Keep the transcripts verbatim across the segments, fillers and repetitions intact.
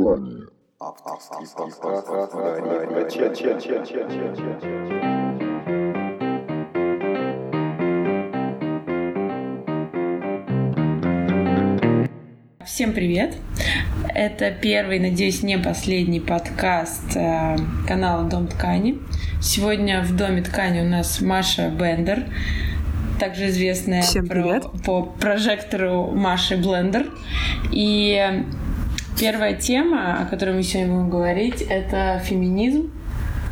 ткани. Всем привет! Это первый, надеюсь, не последний подкаст канала «Дом ткани». Сегодня в «Доме ткани» у нас Маша Бендер, также известная про, по прожектору Маши Блендер. И первая тема, о которой мы сегодня будем говорить, это феминизм,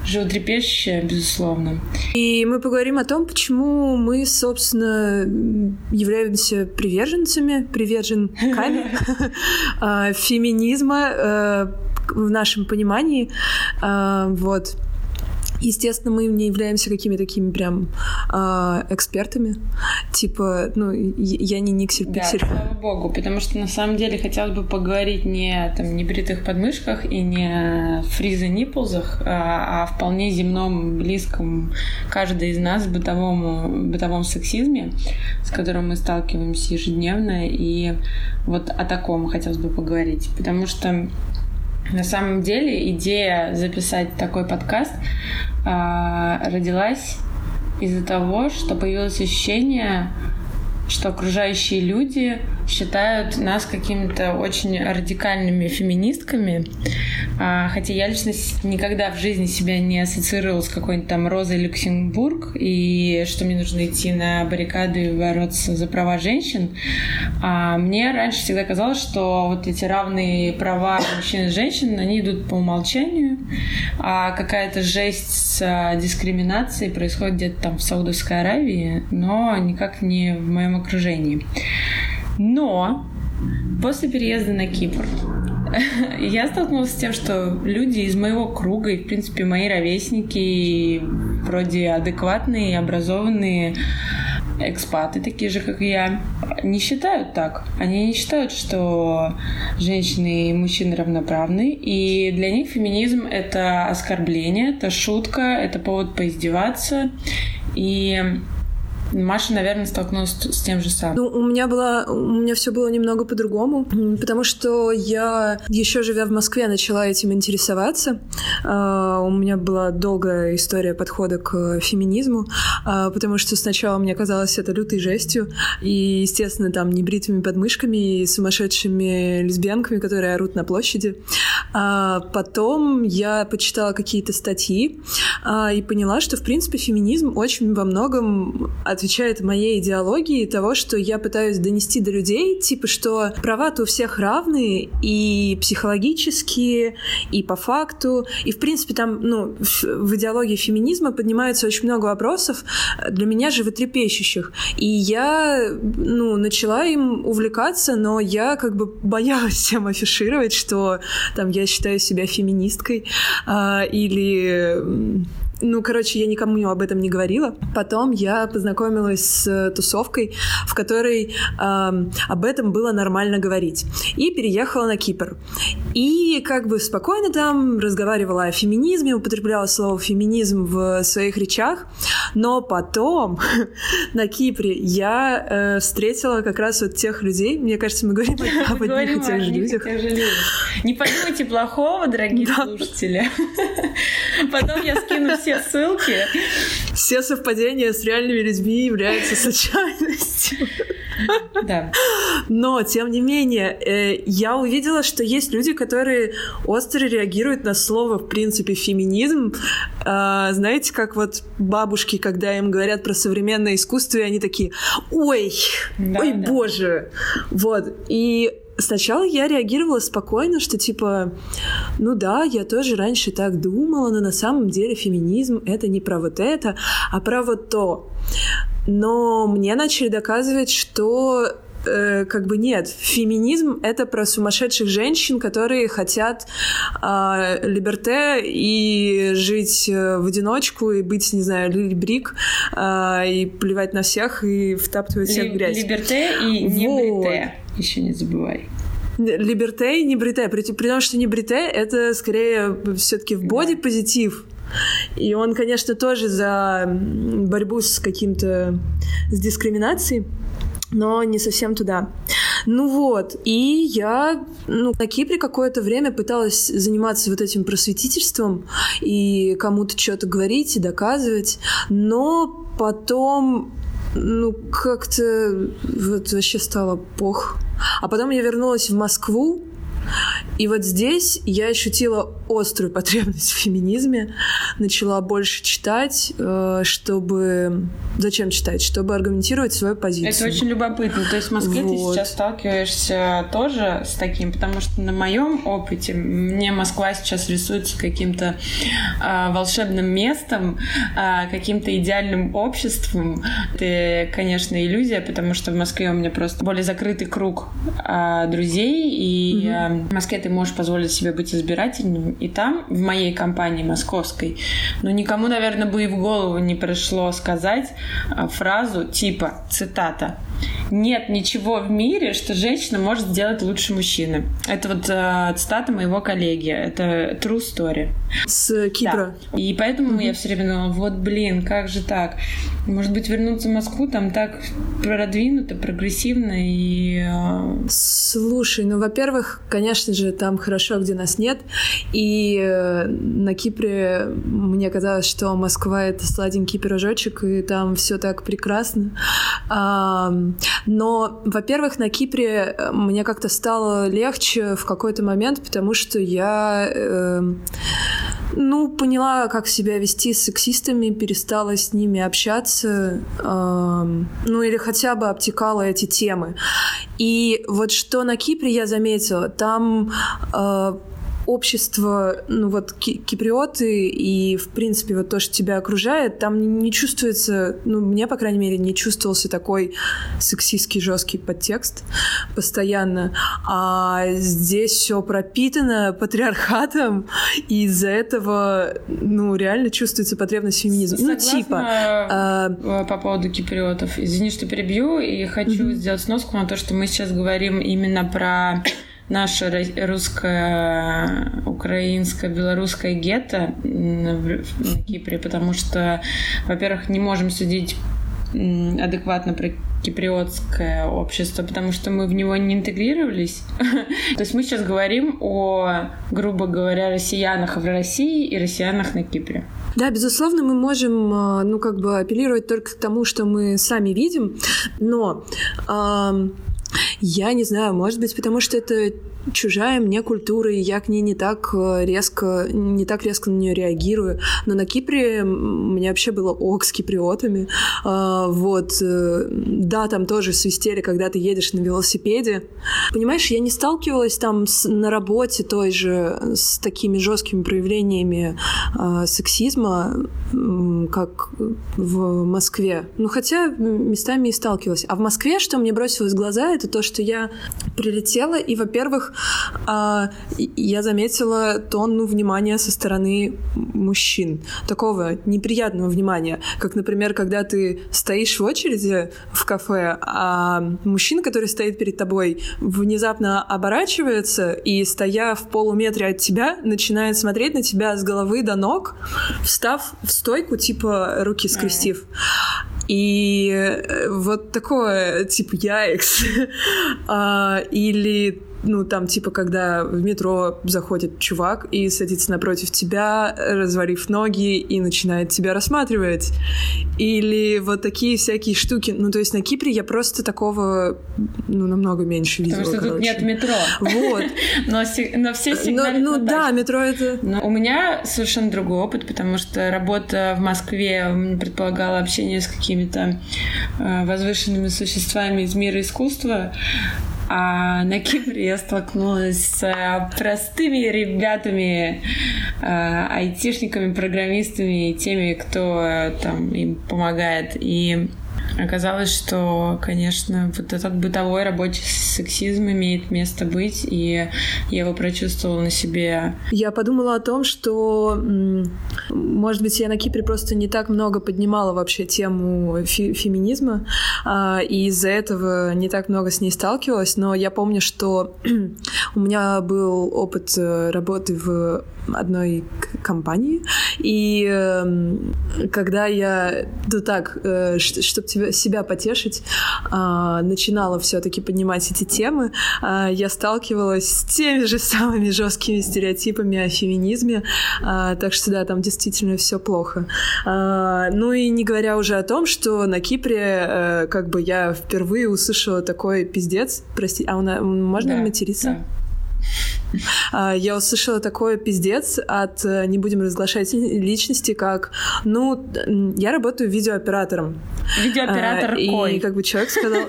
животрепещущая, безусловно. И мы поговорим о том, почему мы, собственно, являемся приверженцами, приверженками феминизма в нашем понимании. Вот. Естественно, мы не являемся какими-то такими прям э, экспертами. Типа, ну, я не никсель-пиксель. Да, слава богу, потому что на самом деле хотелось бы поговорить не о там, небритых подмышках и не о фриза-ниплзах, а о вполне земном, близком каждой из нас бытовому, бытовом сексизме, с которым мы сталкиваемся ежедневно. И вот о таком хотелось бы поговорить, потому что на самом деле идея записать такой подкаст э, родилась из-за того, что появилось ощущение, что окружающие люди считают нас какими-то очень радикальными феминистками. Э, хотя я лично никогда в жизни себя не ассоциировала с какой-нибудь там Розой Люксембург и что мне нужно идти на баррикады и бороться за права женщин. Мне раньше всегда казалось, что вот эти равные права мужчин и женщин, они идут по умолчанию, а какая-то жесть с дискриминацией происходит где-то там в Саудовской Аравии, но никак не в моем окружении. Но после переезда на Кипр я столкнулась с тем, что люди из моего круга, и, в принципе, мои ровесники, вроде адекватные, образованные, экспаты, такие же, как и я, не считают так. Они не считают, что женщины и мужчины равноправны. И для них феминизм — это оскорбление, это шутка, это повод поиздеваться. И Маша, наверное, столкнулась с тем же самым. Ну, у меня было, у меня все было немного по-другому, потому что я, еще живя в Москве, начала этим интересоваться. Uh, у меня была долгая история подхода к феминизму, uh, потому что сначала мне казалось это лютой жестью, и, естественно, там небритыми подмышками и сумасшедшими лесбиянками, которые орут на площади. Uh, потом я почитала какие-то статьи uh, и поняла, что, в принципе, феминизм очень во многом отвечает моей идеологии того, что я пытаюсь донести до людей, типа, что права-то у всех равны и психологически, и по факту, и, в принципе, там, ну, в идеологии феминизма поднимается очень много вопросов для меня животрепещущих, и я, ну, начала им увлекаться, но я, как бы, боялась всем афишировать, что, там, я считаю себя феминисткой, а, или... Ну, короче, я никому об этом не говорила. Потом я познакомилась с тусовкой, в которой э, об этом было нормально говорить. И переехала на Кипр. И как бы спокойно там разговаривала о феминизме, употребляла слово «феминизм» в своих речах. Но потом на Кипре я э, встретила как раз вот тех людей. Мне кажется, мы говорим об одних и тех же людях. Не подумайте плохого, дорогие слушатели. Потом я скину все Все ссылки. Все совпадения с реальными людьми являются случайностью. Да. Но, тем не менее, я увидела, что есть люди, которые остро реагируют на слово, в принципе, феминизм. Знаете, как вот бабушки, когда им говорят про современное искусство, и они такие: «Ой, да, ой, да. Боже!» Вот. И сначала я реагировала спокойно, что типа, ну да, я тоже раньше так думала, но на самом деле феминизм — это не про вот это, а про вот то. Но мне начали доказывать, что э, как бы нет, феминизм — это про сумасшедших женщин, которые хотят э, либерте и жить в одиночку, и быть, не знаю, либрик, э, и плевать на всех, и втаптывать всех в грязь. Либерте и небрите. Вот. Еще не забывай. Либерте и небрите. При, при том, что небрите — это скорее все-таки в боди позитив. И он, конечно, тоже за борьбу с каким-то... с дискриминацией, но не совсем туда. Ну вот, и я, ну, на Кипре какое-то время пыталась заниматься вот этим просветительством и кому-то что-то говорить и доказывать, но потом, ну, как-то вот вообще стало пох. А потом я вернулась в Москву, и вот здесь я ощутила острую потребность в феминизме, начала больше читать, чтобы... Зачем читать? Чтобы аргументировать свою позицию. Это очень любопытно. То есть в Москве вот. Ты сейчас сталкиваешься тоже с таким, потому что на моем опыте мне Москва сейчас рисуется каким-то э, волшебным местом, э, каким-то идеальным обществом. Это, конечно, иллюзия, потому что в Москве у меня просто более закрытый круг э, друзей, и э, в Москве ты можешь позволить себе быть избирательным, и там, в моей компании московской, ну, никому, наверное, бы и в голову не пришло сказать фразу типа, цитата, «Нет ничего в мире, что женщина может сделать лучше мужчины». Это вот э, цитата моего коллеги. Это true story. С Кипра. Да. И поэтому mm-hmm. я все время думала, вот блин, как же так? Может быть, вернуться в Москву, там так продвинуто, прогрессивно и... Э... Слушай, ну, во-первых, конечно же, там хорошо, где нас нет. И э, на Кипре мне казалось, что Москва — это сладенький пирожочек, и там все так прекрасно. А, но, во-первых, на Кипре мне как-то стало легче в какой-то момент, потому что я э, ну, поняла, как себя вести с сексистами, перестала с ними общаться, э, ну или хотя бы обтекала эти темы. И вот что на Кипре я заметила, там... Э, общество, ну вот киприоты и, в принципе, вот то, что тебя окружает, там не чувствуется, ну, мне, по крайней мере, не чувствовался такой сексистский жесткий подтекст постоянно, а здесь все пропитано патриархатом, и из-за этого, ну, реально чувствуется потребность феминизма. Согласна, ну, типа... А... по поводу киприотов. Извини, что перебью, и хочу mm-hmm. сделать сноску на то, что мы сейчас говорим именно про... Наше русское, украинское, белорусское гетто на Кипре, потому что, во-первых, не можем судить адекватно про киприотское общество, потому что мы в него не интегрировались. То есть мы сейчас говорим о, грубо говоря, россиянах в России и россиянах на Кипре. Да, безусловно, мы можем, ну, как бы апеллировать только к тому, что мы сами видим, но... Я не знаю, может быть, потому что это чужая мне культура, и я к ней не так резко, не так резко на нее реагирую. Но на Кипре мне вообще было ок с киприотами. Вот. Да, там тоже свистели, когда ты едешь на велосипеде. Понимаешь, я не сталкивалась там с, на работе той же с такими жесткими проявлениями сексизма, как в Москве. Ну, хотя местами и сталкивалась. А в Москве, что мне бросилось в глаза, это то, что я прилетела, и, во-первых, я заметила тонну внимания со стороны мужчин. Такого неприятного внимания. Как, например, когда ты стоишь в очереди в кафе, а мужчина, который стоит перед тобой, внезапно оборачивается и, стоя в полуметре от тебя, начинает смотреть на тебя с головы до ног, встав в стойку, типа руки скрестив. И вот такое, типа, яйкс. Или, ну, там, типа, когда в метро заходит чувак и садится напротив тебя, развалив ноги, и начинает тебя рассматривать. Или вот такие всякие штуки. Ну, то есть на Кипре я просто такого, ну, намного меньше видела. Потому что короче. Тут нет метро. Вот. Но все сигналят. Ну, да, метро это... У меня совершенно другой опыт, потому что работа в Москве предполагала общение с какими-то возвышенными существами из мира искусства. А на Кипре я столкнулась с простыми ребятами, айтишниками, программистами и теми, кто там им помогает. И оказалось, что, конечно, вот этот бытовой рабочий сексизм имеет место быть, и я его прочувствовала на себе. Я подумала о том, что, может быть, я на Кипре просто не так много поднимала вообще тему фе- феминизма, и из-за этого не так много с ней сталкивалась, но я помню, что у меня был опыт работы в одной компании. И э, когда я, ну так, э, чтобы себя потешить, э, начинала все-таки поднимать эти темы, э, я сталкивалась с теми же самыми жесткими стереотипами о феминизме. Э, так что да, там действительно все плохо. Э, ну и не говоря уже о том, что на Кипре э, как бы я впервые услышала такой пиздец. Прости, а у нас, можно да, материться? Да. Я услышала такое пиздец от, не будем разглашать личности, как, ну, я работаю видеооператором. Видеооператор Кой. И как бы человек сказал...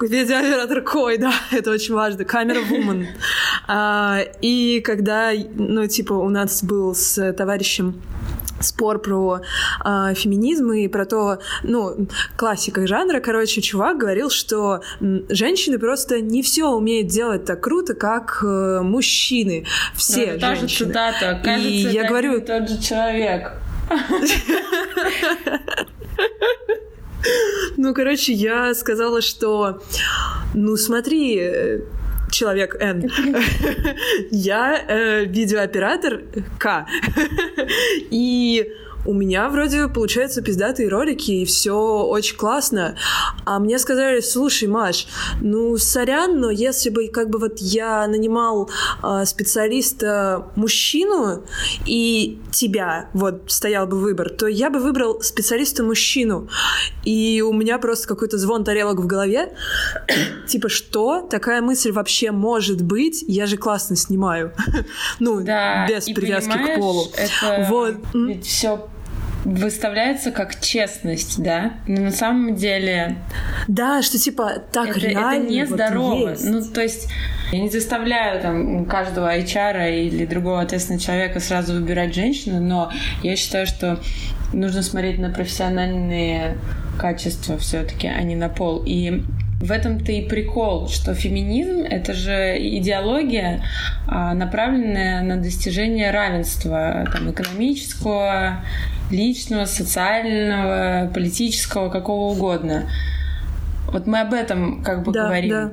Видеооператор Кой, да, это очень важно. Камера-вумен. И когда, ну, типа, у нас был с товарищем спор про э, феминизм и про то, ну, классика жанра, короче, чувак говорил, что женщины просто не все умеют делать так круто, как э, мужчины, все это женщины. Та же цитата, кажется, и я говорю... тот же человек. Ну, короче, я сказала, что, ну, смотри... Человек Н. Я э, видеооператор К. И у меня вроде получаются пиздатые ролики, и все очень классно. А мне сказали, слушай, Маш, ну, сорян, но если бы как бы вот я нанимал э, специалиста мужчину и тебя, вот, стоял бы выбор, то я бы выбрал специалиста мужчину. И у меня просто какой-то звон тарелок в голове. Типа, что? Такая мысль вообще может быть? Я же классно снимаю. Ну, да, без привязки к полу. Это вот. Ведь все выставляется как честность, да? Но на самом деле... Да, что типа так это, реально. Это нездорово. Вот ну, то есть я не заставляю там каждого эйч ар или другого ответственного человека сразу выбирать женщину, но я считаю, что нужно смотреть на профессиональные качества все-таки, а не на пол. И в этом-то и прикол, что феминизм — это же идеология, направленная на достижение равенства там, экономического, личного, социального, политического, какого угодно. Вот мы об этом как бы да, говорим. Да.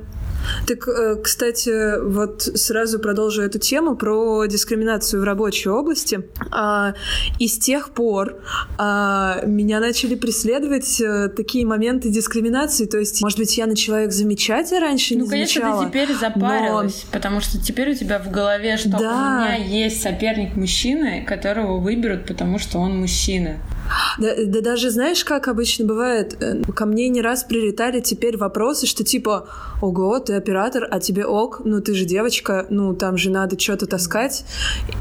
Так, кстати, вот сразу продолжу эту тему про дискриминацию в рабочей области. И с тех пор меня начали преследовать такие моменты дискриминации. То есть, может быть, я начала их замечать, а раньше ну, не замечала. Ну, конечно, ты теперь запарилась, но... потому что теперь у тебя в голове, что да. у меня есть соперник мужчины, которого выберут, потому что он мужчина. Да, да даже знаешь, как обычно бывает, ко мне не раз прилетали теперь вопросы, что типа, ого, ты оператор, а тебе ок, ну ты же девочка, ну там же надо что-то таскать,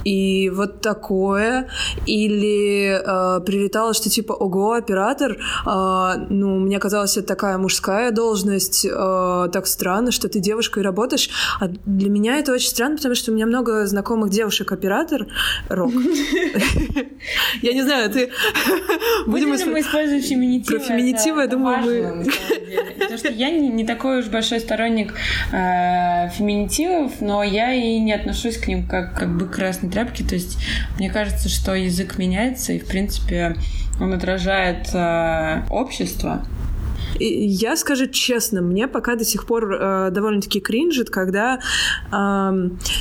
и вот такое. Или э, прилетало, что типа, ого, оператор, э, ну мне казалось, это такая мужская должность, э, так странно, что ты девушкой работаешь. А для меня это очень странно, потому что у меня много знакомых девушек-оператор. Рок. Я не знаю, ты... Будем ли мы использовать феминитивы? Про феминитивы, я думаю, мы... Потому что я не, не такой уж большой сторонник э, феминитивов, но я и не отношусь к ним как, как бы к красной тряпке. То есть мне кажется, что язык меняется, и, в принципе, он отражает э, общество. И я скажу честно, мне пока до сих пор э, довольно-таки кринжит, когда э,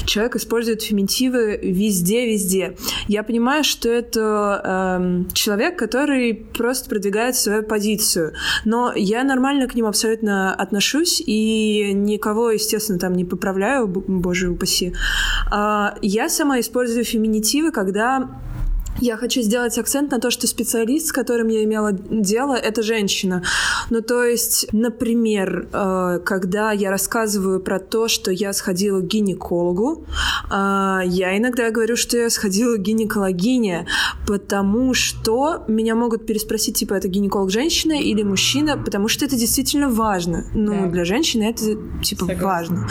человек использует феминитивы везде-везде. Я понимаю, что это э, человек, который просто продвигает свою позицию. Но я нормально к ним абсолютно отношусь и никого, естественно, там не поправляю, боже упаси. Э, я сама использую феминитивы, когда... Я хочу сделать акцент на то, что специалист, с которым я имела дело, это женщина. Ну, то есть, например, когда я рассказываю про то, что я сходила к гинекологу, я иногда говорю, что я сходила к гинекологине, потому что меня могут переспросить, типа, это гинеколог женщина или мужчина, потому что это действительно важно. Ну, да. Для женщины это, типа, Согласна. Важно.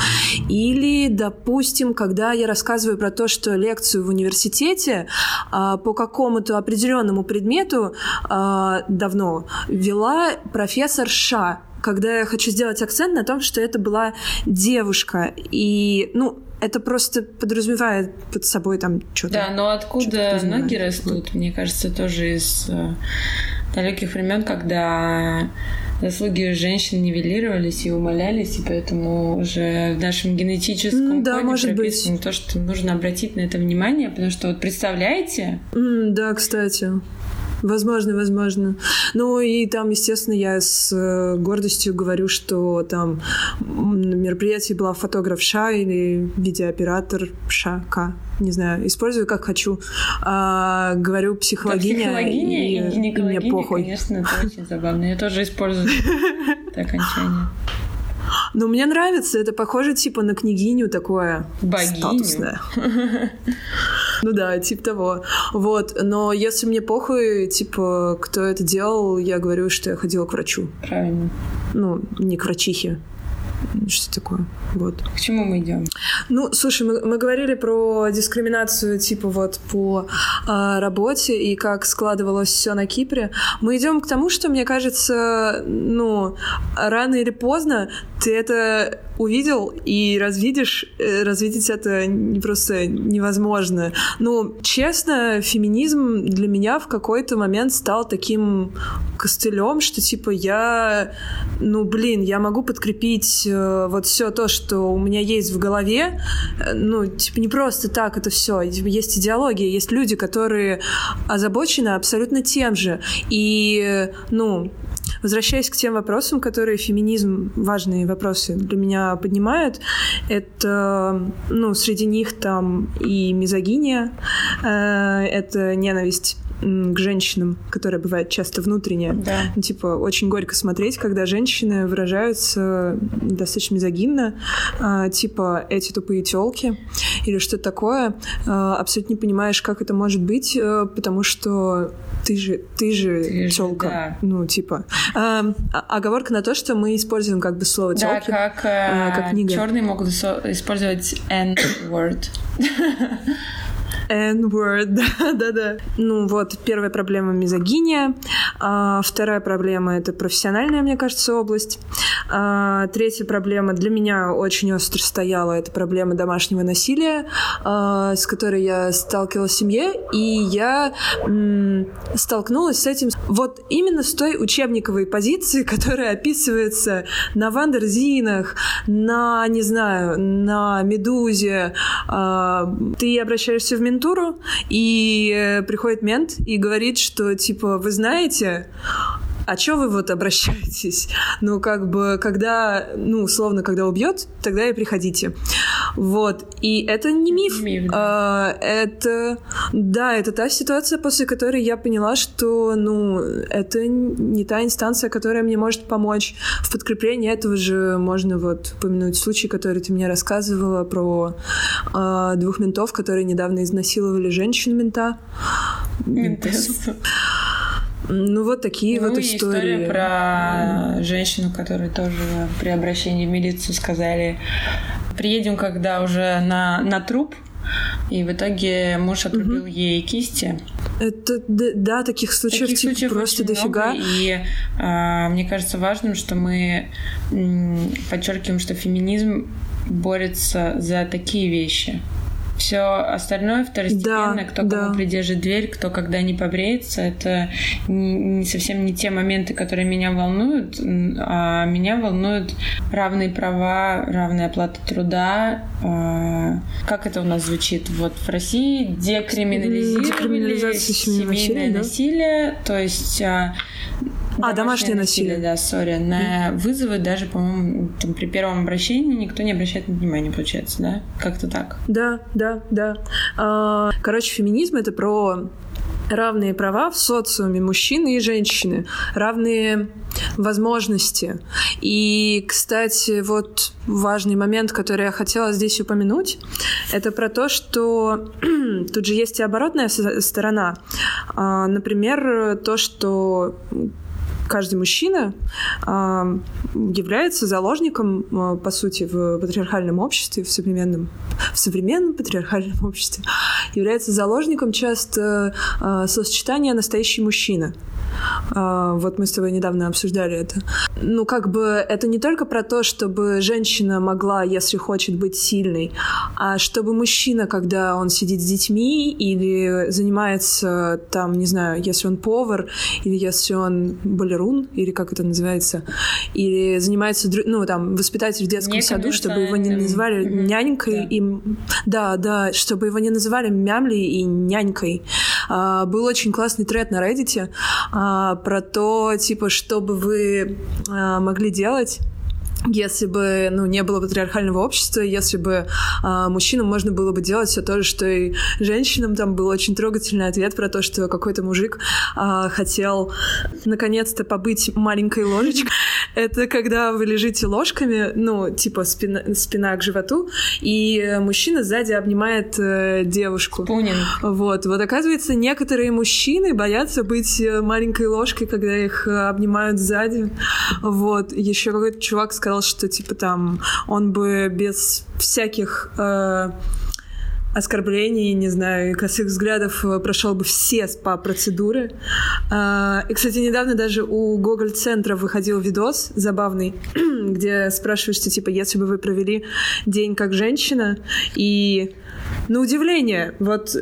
Или, допустим, когда я рассказываю про то, что лекцию в университете по какому-то определенному предмету э, давно вела профессор Ша, когда я хочу сделать акцент на том, что это была девушка. И, ну, это просто подразумевает под собой там что-то. Да, но откуда ноги растут, мне кажется, тоже из далеких времен, когда заслуги женщин нивелировались и умалялись, и поэтому уже в нашем генетическом да, коде прописано то, что нужно обратить на это внимание, потому что вот представляете? Mm, да, кстати. Возможно, возможно. Ну и там, естественно, я с гордостью говорю, что там на мероприятии была фотографша или видеооператорша, К, не знаю, использую как хочу. А, говорю психологиня. Да, психологиня и, и гинекологиня, мне похуй. Конечно, это очень забавно. Я тоже использую это окончание. Но мне нравится, это похоже типа на княгиню такое. Богиню. Статусное. Ну да, типа того. Вот, но если мне похуй, типа, кто это делал, я говорю, что я ходила к врачу. Правильно. Ну, не к врачихе. Что такое? Вот. К чему мы идем? Ну, слушай, мы, мы говорили про дискриминацию типа вот по э, работе и как складывалось все на Кипре. Мы идем к тому, что, мне кажется, ну, рано или поздно ты это увидел и развидишь. Развидеть это просто невозможно. Ну, честно, феминизм для меня в какой-то момент стал таким костылем, что типа я, ну, блин, я могу подкрепить вот все то, что у меня есть в голове, ну, типа, не просто так это все. Есть идеология, есть люди, которые озабочены абсолютно тем же. И, ну, возвращаясь к тем вопросам, которые феминизм, важные вопросы для меня поднимают, это, ну, среди них там и мизогиния, э, это ненависть к женщинам, которая бывает часто внутренняя. Да. Типа, очень горько смотреть, когда женщины выражаются достаточно мизогинно, э, типа, эти тупые тёлки или что-то такое. Э, абсолютно не понимаешь, как это может быть, э, потому что ты же, ты же ты тёлка. Же, да. Ну, типа. Э, оговорка на то, что мы используем как бы слово да, тёлки. Да, как, э, как книга. Чёрные могут использовать N-word. N-word, да-да-да. Ну вот, первая проблема — мизогиния. А, вторая проблема — это профессиональная, мне кажется, область. А, третья проблема для меня очень остро стояла. Это проблема домашнего насилия, а, с которой я сталкивалась в семье. И я м- столкнулась с этим вот именно с той учебниковой позиции, которая описывается на Wonderzine, на, не знаю, на Медузе. А, ты обращаешься в ментуру, и приходит мент и говорит, что, типа, вы знаете, а чё вы вот обращаетесь? Ну, как бы, когда, ну, условно, когда убьет, тогда и приходите. Вот. И это не миф. миф да. А, это, да, это та ситуация, после которой я поняла, что, ну, это не та инстанция, которая мне может помочь. В подкреплении этого же можно вот упомянуть случай, который ты мне рассказывала про а, двух ментов, которые недавно изнасиловали женщин-мента. Ментессу. Ну, вот такие ну, вот истории. Ну, история про mm. женщину, которой тоже при обращении в милицию сказали: приедем, когда уже на, на труп. И в итоге муж отрубил mm-hmm. ей кисти. Это, да, таких случаев, таких случаев просто дофига. Много, и а, мне кажется важным, что мы м, подчеркиваем, что феминизм борется за такие вещи. Все остальное второстепенно, да, кто да. кому придержит дверь, кто когда не побреется, это не, совсем не те моменты, которые меня волнуют, а меня волнуют равные права, равная оплата труда. А, как это у нас звучит? Вот в России декриминализировали семейное да? насилие, то есть... Домашнее а, домашнее насилие. насилие. Да, сори. На вызовы даже, по-моему, там, при первом обращении никто не обращает на внимание, получается, да? Как-то так. Да, да, да. Короче, феминизм — это про равные права в социуме мужчины и женщины, равные возможности. И, кстати, вот важный момент, который я хотела здесь упомянуть, это про то, что тут же есть и оборотная сторона. Например, то, что каждый мужчина э, является заложником, э, по сути, в патриархальном обществе, в современном, в современном патриархальном обществе, является заложником часто э, сочетания «настоящий мужчина». Вот мы с тобой недавно обсуждали это. Ну, как бы это не только про то, чтобы женщина могла, если хочет, быть сильной, а чтобы мужчина, когда он сидит с детьми или занимается, там, не знаю, если он повар, или если он балерун, или как это называется, или занимается, ну, там, воспитатель в детском саду, чтобы его не называли нянькой. И... Да, да, чтобы его не называли мямлей и нянькой. А, был очень классный тред на Reddit а, про то, типа, что бы вы а, могли делать, если бы, ну, не было патриархального общества, если бы а, мужчинам можно было бы делать все то же, что и женщинам. Там был очень трогательный ответ про то, что какой-то мужик а, хотел наконец-то побыть маленькой ложечкой. Это когда вы лежите ложками, ну, типа спина, спина к животу, и мужчина сзади обнимает э, девушку. Спунинг. Вот. Вот, оказывается, некоторые мужчины боятся быть маленькой ложкой, когда их обнимают сзади. Вот. Еще какой-то чувак сказал, что, типа, там, он бы без всяких э, оскорблений, не знаю, косых взглядов прошел бы все спа-процедуры. Э, и, кстати, недавно даже у Google центра выходил видос забавный, где спрашивают, что, типа, если бы вы провели день как женщина, и... На удивление, вот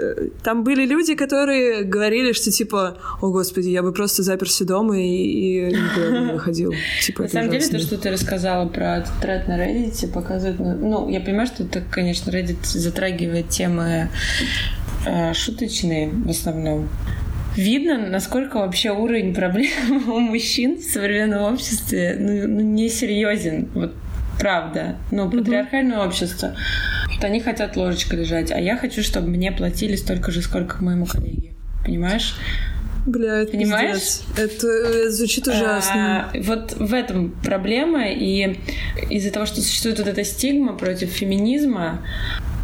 там были люди, которые говорили, что типа, о господи, я бы просто заперся дома и, и никуда не выходил. Типа, на самом ужасно. Деле, то, что ты рассказала про тред на Reddit, показывает... Ну, я понимаю, что это, конечно, Reddit затрагивает темы э, шуточные в основном. Видно, насколько вообще уровень проблем у мужчин в современном обществе ну, несерьезен. Вот правда. Ну, патриархальное угу. общество... Вот они хотят ложечкой лежать, а я хочу, чтобы мне платили столько же, сколько моему коллеге. Понимаешь? Бля, это Понимаешь? Это, это звучит ужасно. А, вот в этом проблема, и из-за того, что существует вот эта стигма против феминизма,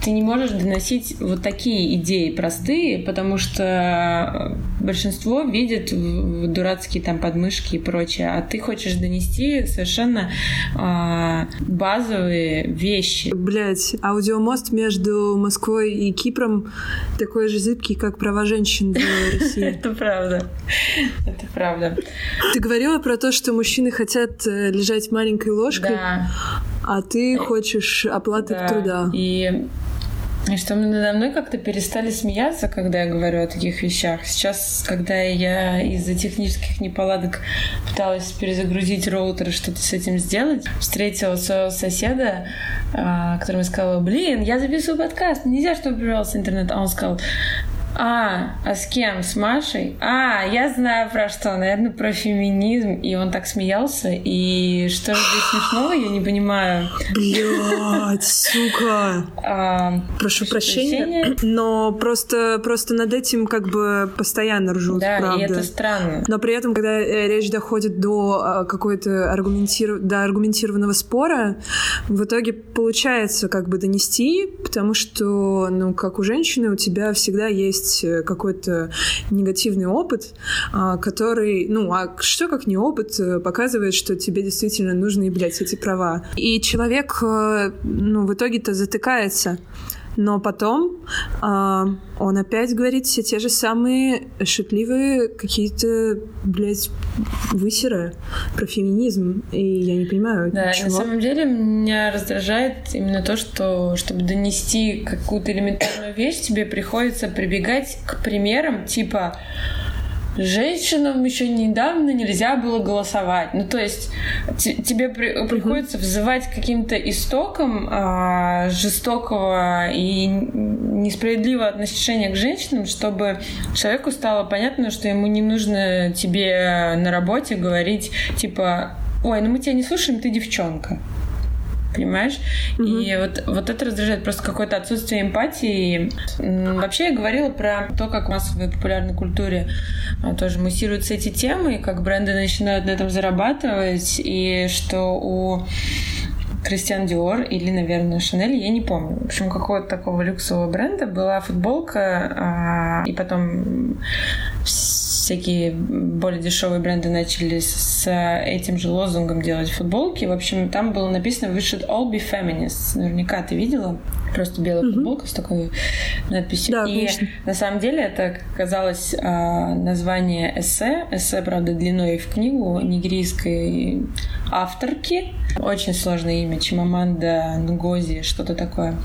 ты не можешь доносить вот такие идеи простые, потому что большинство видит дурацкие там подмышки и прочее, а ты хочешь донести совершенно э, базовые вещи. Блять, аудиомост между Москвой и Кипром такой же зыбкий, как права женщин в России. Это правда. Это правда. Ты говорила про то, что мужчины хотят лежать маленькой ложкой, а ты хочешь оплаты труда. И И что надо мной как-то перестали смеяться, когда я говорю о таких вещах. Сейчас, когда я из-за технических неполадок пыталась перезагрузить роутер и что-то с этим сделать, встретила своего соседа, которому сказала: блин, я записываю подкаст, нельзя, чтобы прервался интернет. А он сказал: а, а с кем? С Машей? А, я знаю про что, наверное, про феминизм. И он так смеялся, и что же здесь смешного, я не понимаю. Блядь, сука. А, прошу прощения, прощения, но просто, просто над этим как бы постоянно ржут, да, правда. Да, и это странно. Но при этом, когда речь доходит до какой-то аргументиров... до аргументированного спора, в итоге получается как бы донести, потому что, ну, как у женщины, у тебя всегда есть какой-то негативный опыт, который, ну, а что как не опыт, показывает, что тебе действительно нужны, блядь, эти права. И человек, ну, в итоге-то затыкается. Но потом э, он опять говорит все те же самые шутливые какие-то, блядь, высеры про феминизм. И я не понимаю, да, чего. На самом деле меня раздражает именно то, что, чтобы донести какую-то элементарную вещь, тебе приходится прибегать к примерам типа «женщинам еще недавно нельзя было голосовать». Ну, то есть т- тебе при- приходится взывать к каким-то истокам э- жестокого и несправедливого отношения к женщинам, чтобы человеку стало понятно, что ему не нужно тебе на работе говорить типа «ой, ну мы тебя не слушаем, ты девчонка». Понимаешь? Угу. И вот, вот это раздражает, просто какое-то отсутствие эмпатии. Вообще я говорила про то, как в массовой популярной культуре тоже муссируются эти темы, и как бренды начинают на этом зарабатывать, и что у Кристиан Диор или, наверное, Шанель, я не помню. В общем, какого-то такого люксового бренда была футболка, и потом всякие более дешевые бренды начали с этим же лозунгом делать футболки. В общем, там было написано «We should all be feminists». Наверняка ты видела. Просто белая mm-hmm. футболка с такой надписью. Да, и конечно. На самом деле это оказалось название эссе. Эссе, правда, длиной в книгу нигерийской авторки. Очень сложное имя. Чимаманда Нгози, что-то такое.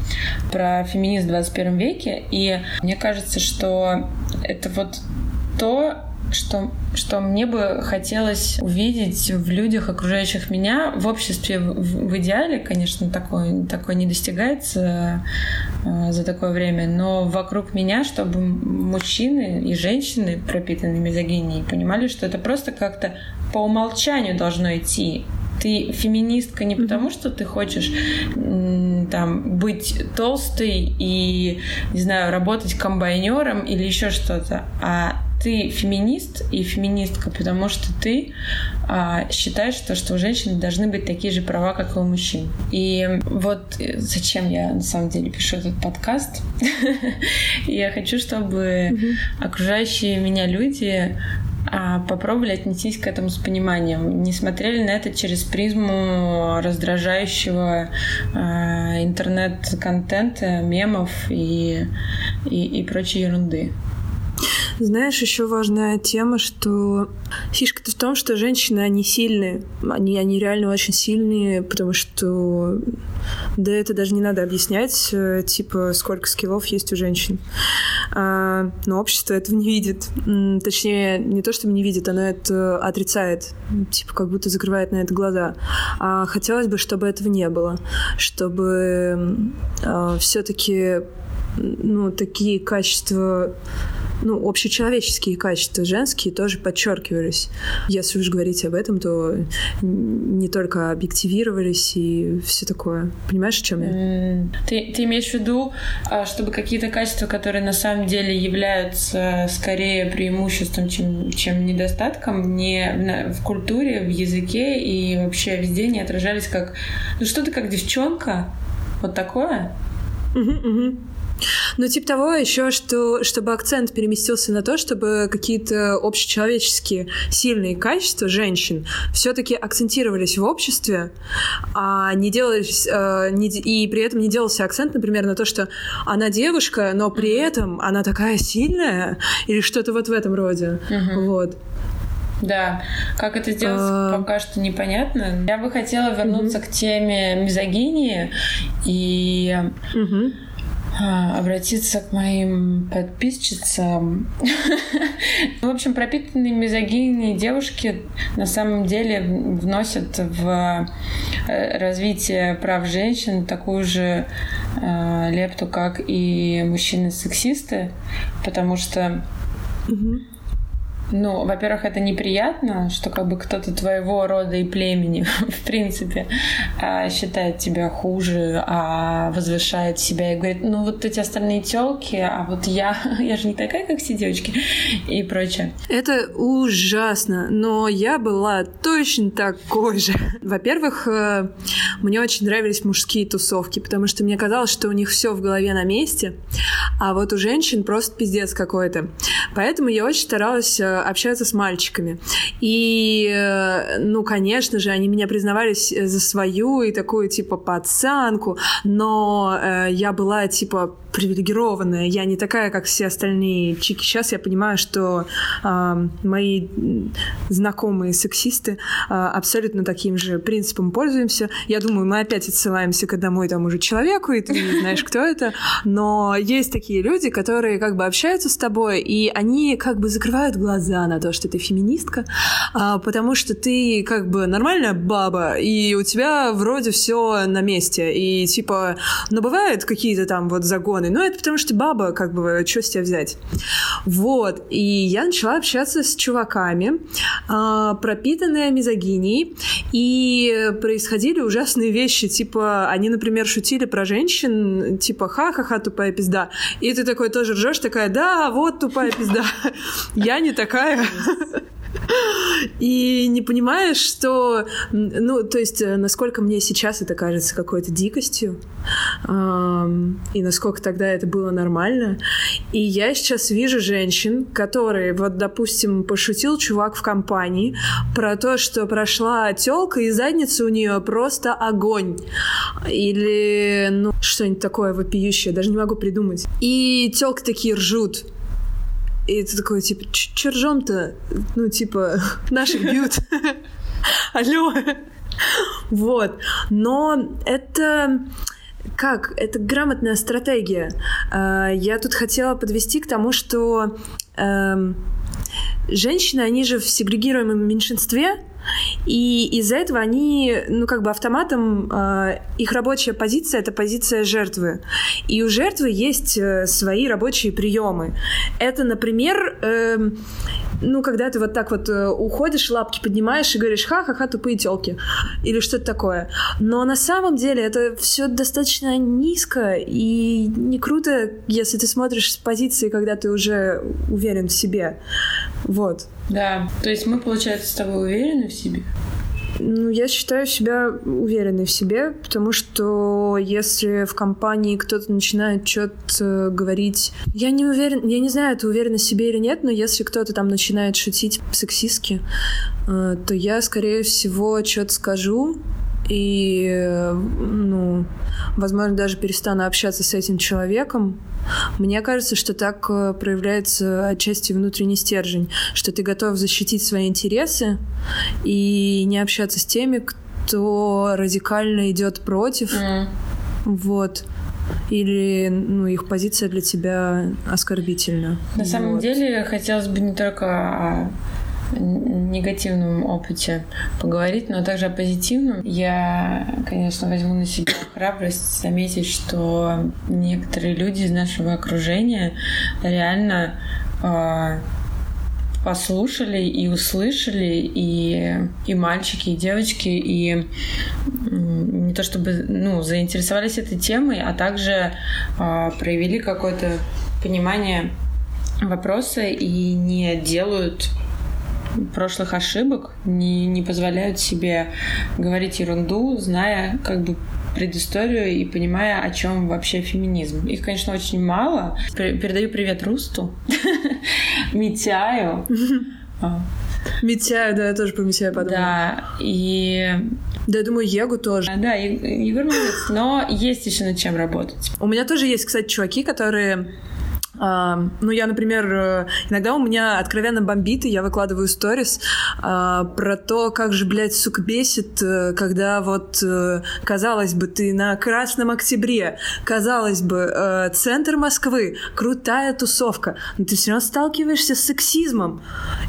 Про феминизм в двадцать первом веке. И мне кажется, что это вот то, что, что мне бы хотелось увидеть в людях, окружающих меня. В обществе в, в идеале, конечно, такое, такое не достигается э, за такое время, но вокруг меня, чтобы мужчины и женщины, пропитанные мизогинией, понимали, что это просто как-то по умолчанию должно идти. Ты феминистка не потому, что ты хочешь там быть толстой и, не знаю, работать комбайнером или еще что-то, а ты феминист и феминистка, потому что ты а, считаешь, что, что у женщин должны быть такие же права, как и у мужчин. И вот зачем я на самом деле пишу этот подкаст? Я хочу, чтобы окружающие меня люди попробовали отнестись к этому с пониманием. Не смотрели на это через призму раздражающего э, интернет-контента, мемов и, и, и прочей ерунды. Знаешь, еще важная тема, что фишка-то в том, что женщины, они сильные. Они, они реально очень сильные, потому что... Да это даже не надо объяснять, типа, сколько скиллов есть у женщин. А, но общество этого не видит. Точнее, не то чтобы не видит, оно это отрицает. Типа, как будто закрывает на это глаза. А хотелось бы, чтобы этого не было. Чтобы а, все-таки, ну, такие качества... Ну, общечеловеческие качества женские тоже подчеркивались. Если уж говорить об этом, то не только объективировались и все такое. Понимаешь, о чем я? Mm. Ты, ты имеешь в виду, чтобы какие-то качества, которые на самом деле являются скорее преимуществом, чем, чем недостатком, не в культуре, в языке и вообще везде не отражались как... Ну, что ты как девчонка? Вот такое? Mm-hmm, mm-hmm. Ну, типа того еще, что, чтобы акцент переместился на то, чтобы какие-то общечеловеческие сильные качества женщин все-таки акцентировались в обществе, а не делались, а, не, и при этом не делался акцент, например, на то, что она девушка, но при этом она такая сильная, или что-то вот в этом роде. Uh-huh. Вот. Да, как это сделать, а... пока что непонятно. Я бы хотела вернуться uh-huh. к теме мизогинии и... Uh-huh. обратиться к моим подписчицам. В общем, пропитанные мизогинией девушки на самом деле вносят в развитие прав женщин такую же э, лепту, как и мужчины-сексисты, потому что mm-hmm. ну, во-первых, это неприятно, что как бы кто-то твоего рода и племени, в принципе, считает тебя хуже, а возвышает себя и говорит, ну вот эти остальные тёлки, а вот я, я же не такая, как все девочки и прочее. Это ужасно, но я была точно такой же. Во-первых, мне очень нравились мужские тусовки, потому что мне казалось, что у них все в голове на месте, а вот у женщин просто пиздец какой-то. Поэтому я очень старалась общаться с мальчиками. И, ну, конечно же, они меня признавались за свою и такую, типа, пацанку, но э, я была, типа, привилегированная. Я не такая, как все остальные чики. Сейчас я понимаю, что э, мои знакомые сексисты э, абсолютно таким же принципом пользуемся. Я думаю, мы опять отсылаемся к одному и тому же человеку, и ты не знаешь, кто это. Но есть такие люди, которые как бы общаются с тобой, и они как бы закрывают глаза на то, что ты феминистка, а, потому что ты как бы нормальная баба, и у тебя вроде все на месте. И типа, ну, бывают какие-то там вот загоны, но это потому что ты баба, как бы, что с тебя взять? Вот. И я начала общаться с чуваками, а, пропитанная мизогинией, и происходили ужасные вещи, типа, они, например, шутили про женщин, типа, ха-ха-ха, тупая пизда. И ты такой тоже ржешь, такая, да, вот тупая пизда. Я не такая. И не понимаешь, что... Ну, то есть, насколько мне сейчас это кажется какой-то дикостью, и насколько тогда это было нормально. И я сейчас вижу женщин, которые, вот, допустим, пошутил чувак в компании про то, что прошла тёлка, и задница у нее просто огонь. Или, ну, что-нибудь такое вопиющее, даже не могу придумать. И тёлки такие ржут. И ты такой, типа, чё ржём-то? Ну, типа, наших бьют. Алло. Вот. Но это... Как? Это грамотная стратегия. Я тут хотела подвести к тому, что женщины, они же в сегрегируемом меньшинстве, и из-за этого они, ну, как бы автоматом, э, их рабочая позиция — это позиция жертвы. И у жертвы есть э, свои рабочие приемы. Это, например, э, ну, когда ты вот так вот уходишь, лапки поднимаешь и говоришь: ха-ха-ха, тупые тёлки. Или что-то такое. Но на самом деле это все достаточно низко и не круто, если ты смотришь с позиции, когда ты уже уверен в себе. Вот. Да, то есть мы, получается, с тобой уверены в себе? Ну, я считаю себя уверенной в себе, потому что если в компании кто-то начинает что-то говорить... Я не уверен, я не знаю, это уверенность в себе или нет, но если кто-то там начинает шутить сексистски, то я, скорее всего, что-то скажу и, ну, возможно, даже перестану общаться с этим человеком. Мне кажется, что так проявляется отчасти внутренний стержень, что ты готов защитить свои интересы и не общаться с теми, кто радикально идет против. Mm. Вот. Или, ну, их позиция для тебя оскорбительна. На вот. самом деле, хотелось бы не только о негативном опыте поговорить, но также о позитивном. Я, конечно, возьму на себя храбрость заметить, что некоторые люди из нашего окружения реально э, послушали и услышали, и, и мальчики, и девочки, и не то чтобы, ну, заинтересовались этой темой, а также э, проявили какое-то понимание вопроса и не делают прошлых ошибок, не, не позволяют себе говорить ерунду, зная как бы предысторию и понимая, о чем вообще феминизм. Их, конечно, очень мало. Передаю привет Русту, Митяю. Митяю, да, я тоже по Митяю подумала. Да, и... Да, я думаю, Егу тоже. Да, Егор молодец, но есть еще над чем работать. У меня тоже есть, кстати, чуваки, которые... Uh, ну, я, например, иногда у меня откровенно бомбит, и я выкладываю сторис uh, про то, как же, блядь, сука, бесит, когда вот, uh, казалось бы, ты на Красном Октябре, казалось бы, uh, центр Москвы, крутая тусовка, но ты все равно сталкиваешься с сексизмом.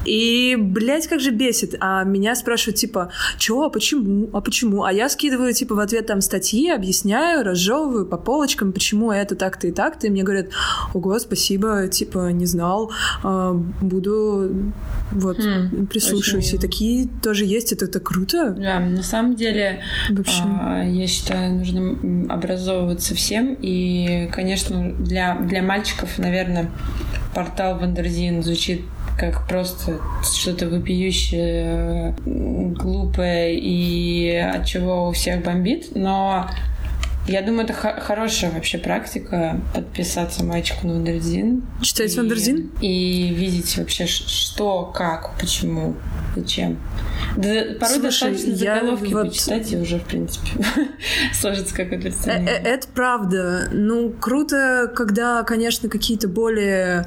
И, блядь, как же бесит. А меня спрашивают, типа, чё, а почему, а почему? А я скидываю, типа, в ответ там статьи, объясняю, разжевываю по полочкам, почему это так-то и так-то. И мне говорят: о, господи, спасибо, типа, не знал, буду, вот, mm, прислушиваюсь. И такие тоже есть, это, это круто. Да, на самом деле, э, я считаю, нужно образовываться всем. И, конечно, для, для мальчиков, наверное, портал Wonderzine звучит как просто что-то вопиющее, глупое и от чего у всех бомбит, но... Я думаю, это х- хорошая вообще практика — подписаться мальчику на Wonderzine. Читать Wonderzine? И, и видеть вообще, что, как, почему, зачем. Да, порой достаточно заголовки вот... почитать, и уже, в принципе, сложится какое-то представление. Это правда. Ну, круто, когда, конечно, какие-то более...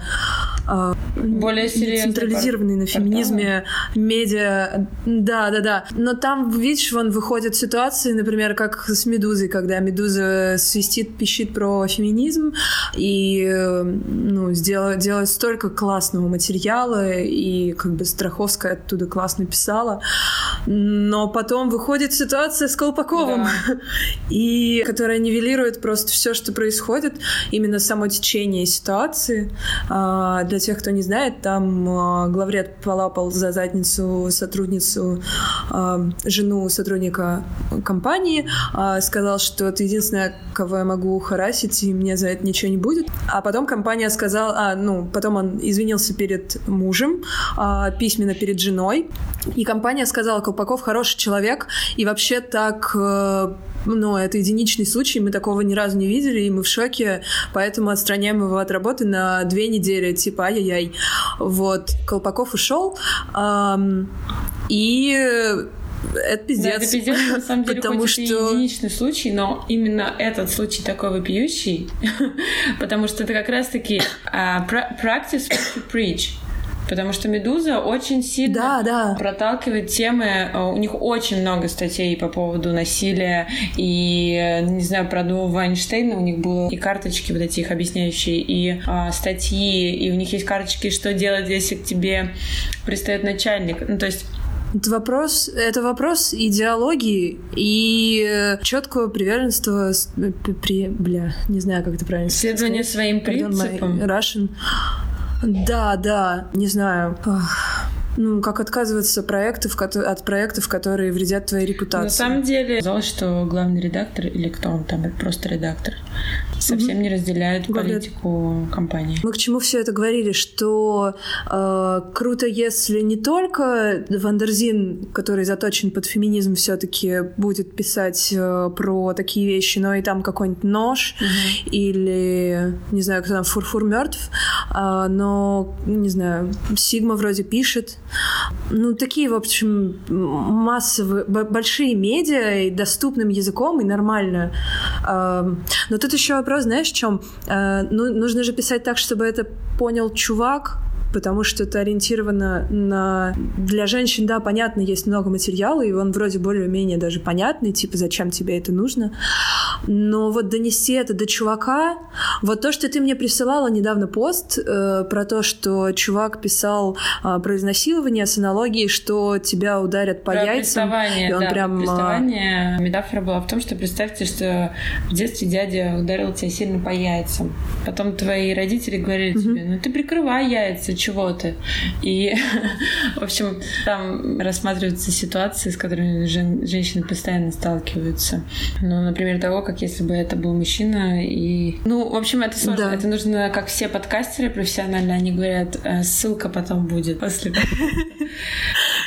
более централизированные на феминизме медиа. Да, да, да. Но там, видишь, вон выходят ситуации, например, как с «Медузой», когда «Медуза» свистит, пищит про феминизм и, ну, сделает, делает столько классного материала, и как бы Страховская оттуда классно писала. Но потом выходит ситуация с Колпаковым, да. И которая нивелирует просто все, что происходит, именно само течение ситуации. Для тех, кто не знает, там э, главред полапал за задницу сотрудницу, э, жену сотрудника компании, э, сказал, что ты единственная, кого я могу харасить, и мне за это ничего не будет. А потом компания сказала, а, ну, потом он извинился перед мужем, э, письменно перед женой, и компания сказала: Колпаков хороший человек, и вообще так... Э, Но это единичный случай, мы такого ни разу не видели, и мы в шоке, поэтому отстраняем его от работы на две недели, типа ай-яй-яй. Вот, Колпаков ушел, эм, и... Это пиздец. Да, это пиздец, на самом деле, потому хоть что... это единичный случай, но именно этот случай такой вопиющий, потому что это как раз-таки uh, practice what you preach. Потому что «Медуза» очень сильно да, да. проталкивает темы. У них очень много статей по поводу насилия. И, не знаю, про Доу Вайнштейна у них было и карточки вот эти их объясняющие, и а, статьи, и у них есть карточки, что делать, если к тебе пристает начальник. Ну, то есть... Это вопрос, это вопрос идеологии и четкого приверженства, при, бля, не знаю, как это правильно сказать. Следование своим принципам. Russian. Да, да, не знаю. Ну, как отказываться проектов, от проектов, которые вредят твоей репутации. На самом деле, казалось, что главный редактор, или кто он там, просто редактор, совсем mm-hmm. не разделяет политику компании. Мы к чему все это говорили, что э, круто, если не только Wonderzine, который заточен под феминизм, все-таки будет писать э, про такие вещи, но и там какой-нибудь нож, mm-hmm. или, не знаю, кто там, Фурфур мертв, э, но, не знаю, Сигма вроде пишет. Ну, такие, в общем, массовые, большие медиа и доступным языком, и нормально. Но тут еще вопрос, знаешь, в чем? Ну, нужно же писать так, чтобы это понял чувак, потому что это ориентировано на... Для женщин, да, понятно, есть много материала, и он вроде более-менее даже понятный, типа, зачем тебе это нужно. Но вот донести это до чувака... Вот то, что ты мне присылала недавно пост э, про то, что чувак писал э, про изнасилование с аналогией, что тебя ударят по про яйцам. Приставание, да, прям, приставание. Метафора была в том, что представьте, что в детстве дядя ударил тебя сильно по яйцам. Потом твои родители говорили угу. тебе, ну ты прикрывай яйца, чего ты? И, в общем, там рассматриваются ситуации, с которыми жен- женщины постоянно сталкиваются. Ну, например, того, как если бы это был мужчина и... Ну, в общем, это сложно. Да. Это нужно, как все подкастеры профессиональные, они говорят, ссылка потом будет после.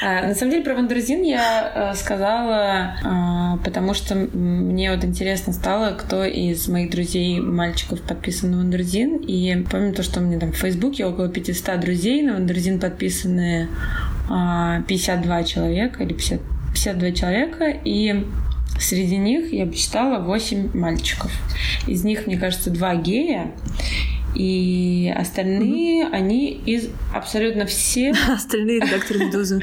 На самом деле, про Wonderzine я сказала, потому что мне вот интересно стало, кто из моих друзей, мальчиков, подписан на Wonderzine. И помимо того, что у меня там в Фейсбуке около пятьсот друзей, на Wonderzine подписаны пятьдесят два человека или пятьдесят, пятьдесят два человека, и среди них я посчитала восемь мальчиков. Из них, мне кажется, два гея. И остальные, mm-hmm. они из абсолютно все... Остальные редакторы «Медузы».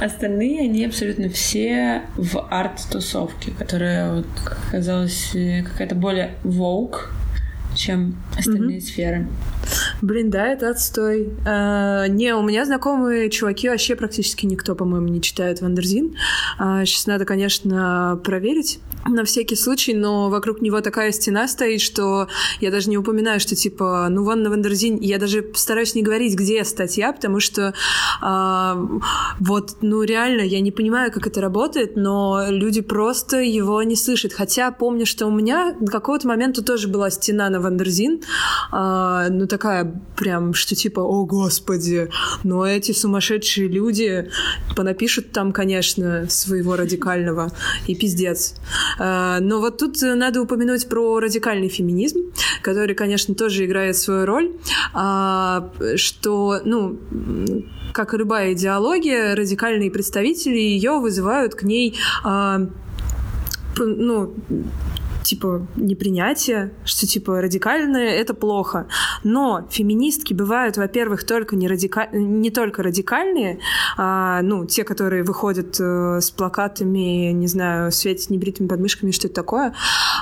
Остальные, они абсолютно все в арт-тусовке, которая, как оказалось, какая-то более woke, чем остальные mm-hmm. сферы. Блин, да, это отстой. А, не, у меня знакомые чуваки, вообще практически никто, по-моему, не читает Wonderzine. А, сейчас надо, конечно, проверить на всякий случай, но вокруг него такая стена стоит, что я даже не упоминаю, что типа, ну вон на Wonderzine, я даже стараюсь не говорить, где статья, потому что а, вот, ну реально, я не понимаю, как это работает, но люди просто его не слышат. Хотя помню, что у меня до какого-то момента тоже была стена на Wonderzine, а, ну такая прям, что типа, о господи, но эти сумасшедшие люди понапишут там, конечно, своего радикального, и пиздец. Но вот тут надо упомянуть про радикальный феминизм, который, конечно, тоже играет свою роль, что, ну, как и любая идеология, радикальные представители ее вызывают к ней, ну, типа, непринятие, что, типа, радикальное — это плохо. Но феминистки бывают, во-первых, только не, радика... не только радикальные, а, ну, те, которые выходят э, с плакатами, не знаю, светят небритыми подмышками, что-то такое,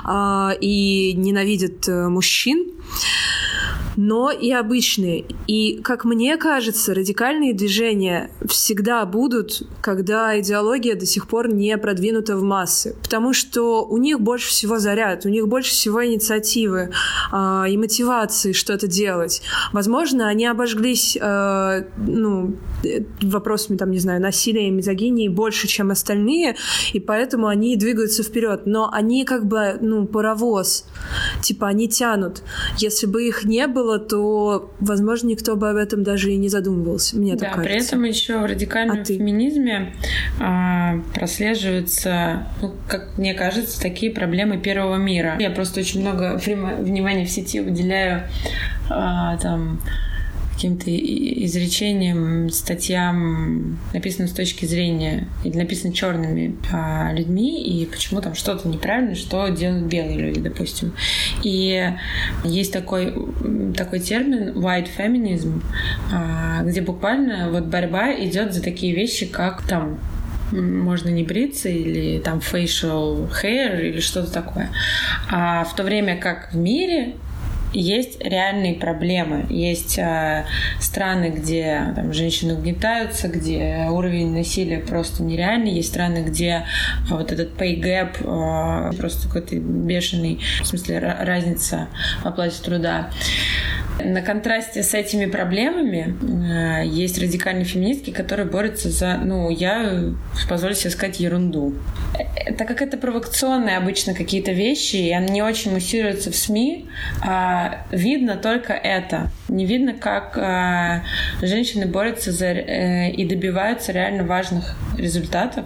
а, и ненавидят э, мужчин, но и обычные. И, как мне кажется, радикальные движения всегда будут, когда идеология до сих пор не продвинута в массы. Потому что у них больше всего заряд, у них больше всего инициативы э, и мотивации что-то делать. Возможно, они обожглись э, ну, вопросами, там, не знаю, насилия и мизогинии больше, чем остальные, и поэтому они двигаются вперед. Но они как бы, ну, паровоз. Типа, они тянут. Если бы их не было, было, то, возможно, никто бы об этом даже и не задумывался. Мне да, так кажется. При этом еще в радикальном а феминизме а, прослеживаются, ну, как мне кажется, такие проблемы первого мира. Я просто очень много внимания в сети уделяю а, там... каким-то изречением, статьям, написанным с точки зрения, или написанным черными людьми, и почему там что-то неправильно, что делают белые люди, допустим. И есть такой, такой термин white feminism, где буквально вот борьба идет за такие вещи, как там можно не бриться, или там facial hair, или что-то такое. А в то время как в мире есть реальные проблемы. Есть э, страны, где там, женщины угнетаются, где уровень насилия просто нереальный. Есть страны, где э, вот этот pay gap, э, просто какой-то бешеный, в смысле, р- разница в оплате труда. На контрасте с этими проблемами э, есть радикальные феминистки, которые борются за... Ну, я позволю себе сказать ерунду. Э, так как это провокационные обычно какие-то вещи, и они не очень муссируются в СМИ, э, видно только это. Не видно, как э, женщины борются за, э, и добиваются реально важных результатов.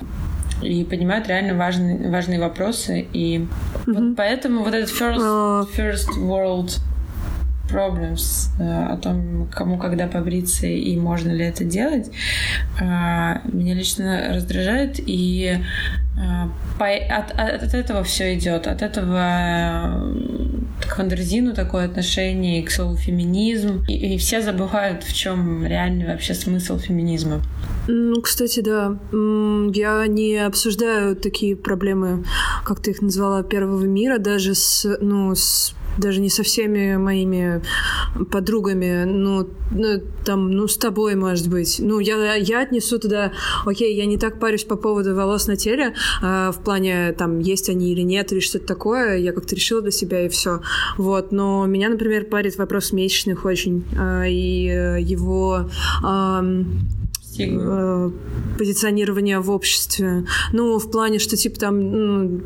И поднимают реально важные, важные вопросы. И mm-hmm. вот поэтому вот этот first, first world... problems, о том, кому когда побриться и можно ли это делать, меня лично раздражает, и от, от, от этого все идет, от этого к Wonderzine такое отношение, и к слову феминизм, и, и все забывают, в чем реальный вообще смысл феминизма. Ну, кстати, да. Я не обсуждаю такие проблемы, как ты их назвала, первого мира, даже с, ну, с даже не со всеми моими подругами, ну, ну, там, ну, с тобой, может быть. Ну, я, я отнесу туда, окей, я не так парюсь по поводу волос на теле, э, в плане, там, есть они или нет, или что-то такое, я как-то решила для себя, и все. Вот, но меня, например, парит вопрос месячных очень, э, и его... Э, позиционирование в обществе. Ну, в плане, что, типа, там...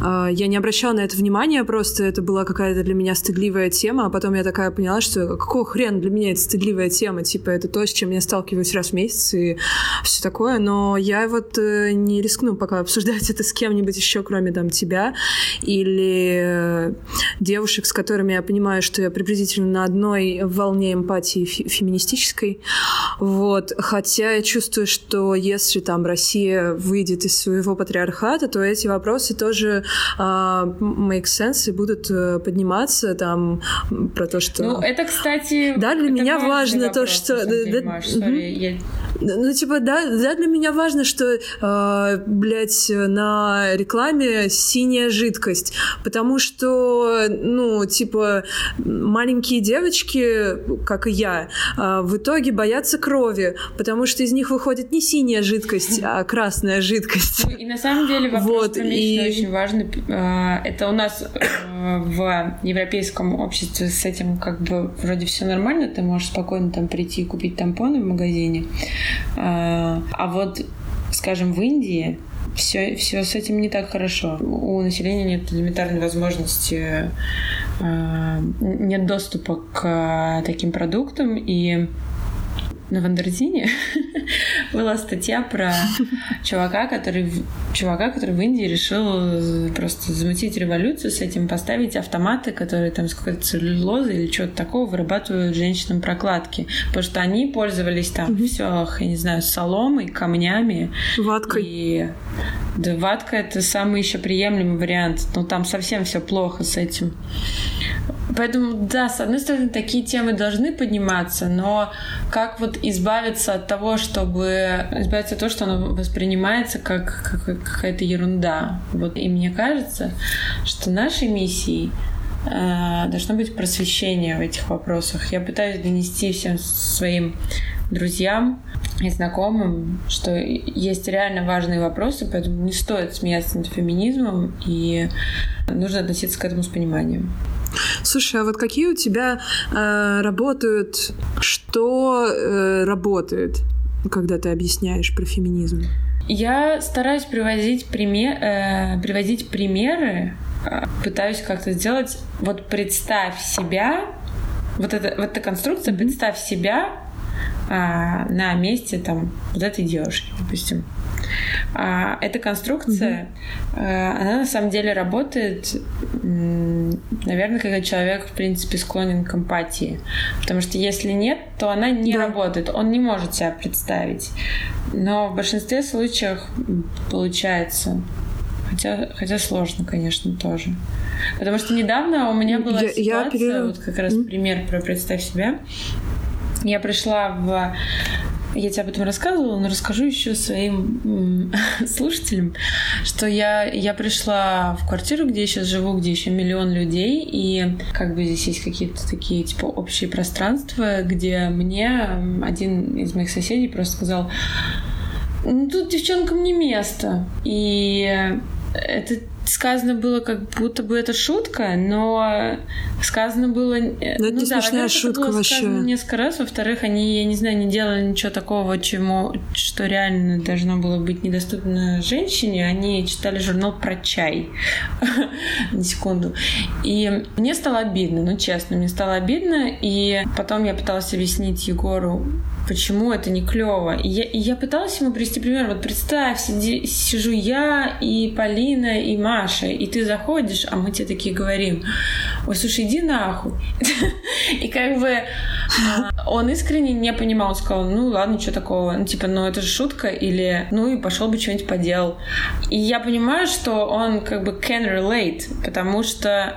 Я не обращала на это внимания, просто это была какая-то для меня стыдливая тема, а потом я такая поняла, что какого хрена для меня это стыдливая тема? Типа, это то, с чем я сталкиваюсь раз в месяц и все такое. Но я вот не рискну пока обсуждать это с кем-нибудь еще, кроме, там, тебя или девушек, с которыми я понимаю, что я приблизительно на одной волне эмпатии феминистической. Вот. Хотя я чувствую, что если там Россия выйдет из своего патриархата, то эти вопросы тоже э, make sense и будут подниматься там про то, что... Ну, это, кстати... Да, для меня важно вопрос, то, что... Да, да, sorry, я... Ну, типа, да, да, для меня важно, что, э, блядь, на рекламе синяя жидкость, потому что, ну, типа, маленькие девочки, как и я, э, в итоге боятся крови, потому что из них выходит не синяя жидкость, а красная жидкость. И на самом деле вопрос про месячные очень важный. Это у нас в европейском обществе с этим как бы вроде все нормально, ты можешь спокойно там прийти и купить тампоны в магазине. А вот, скажем, в Индии все, все с этим не так хорошо. У населения нет элементарной возможности, нет доступа к таким продуктам, и на Wonderzine была статья про чувака, который, чувака, который в Индии решил просто замутить революцию с этим, поставить автоматы, которые там с какой-то целлюлозой или чего-то такого вырабатывают женщинам прокладки. Потому что они пользовались там mm-hmm. все, я не знаю, соломой, камнями. Ваткой. И... Да, ватка — это самый еще приемлемый вариант. Но там совсем все плохо с этим. Поэтому, да, с одной стороны, такие темы должны подниматься, но как вот избавиться от того, чтобы... Избавиться от того, что оно воспринимается как, как, как какая-то ерунда. Вот. И мне кажется, что нашей миссией э, должно быть просвещение в этих вопросах. Я пытаюсь донести всем своим друзьям и знакомым, что есть реально важные вопросы, поэтому не стоит смеяться над феминизмом, и нужно относиться к этому с пониманием. Слушай, а вот какие у тебя э, работают, что э, работает, когда ты объясняешь про феминизм? Я стараюсь приводить, пример, э, приводить примеры, э, пытаюсь как-то сделать. Вот представь себя Вот, это, вот эта конструкция, представь себя а, на месте там, вот этой девушки, допустим. А, эта конструкция, mm-hmm. а, она на самом деле работает, м- наверное, когда человек, в принципе, склонен к эмпатии. Потому что если нет, то она не да. работает, он не может себя представить. Но в большинстве случаев получается. Хотя, хотя сложно, конечно, тоже. Потому что недавно у меня была я, ситуация, я перерыв... вот как раз mm-hmm. пример про «Представь себя». Я пришла в... Я тебе об этом рассказывала, но расскажу еще своим слушателям, что я, я пришла в квартиру, где я сейчас живу, где еще миллион людей, и как бы здесь есть какие-то такие, типа, общие пространства, где мне один из моих соседей просто сказал: «Ну, тут девчонкам не место». И это сказано было, как будто бы это шутка, но сказано было... Но это ну, не да, смешная шутка вообще. Это было сказано вообще. Несколько раз. Во-вторых, они, я не знаю, не делали ничего такого, чему, что реально должно было быть недоступно женщине. Они читали журнал про чай. На секунду. И мне стало обидно, ну честно, мне стало обидно. И потом я пыталась объяснить Егору, почему это не клево. И я, и я пыталась ему привести пример. Вот представь, сиди, сижу я и Полина, и Маша, и ты заходишь, а мы тебе такие говорим: «Ой, слушай, иди нахуй». И как бы он искренне не понимал, сказал: «Ну ладно, что такого, ну типа, ну это же шутка», или «Ну и пошел бы что-нибудь поделал». И я понимаю, что он как бы can relate, потому что,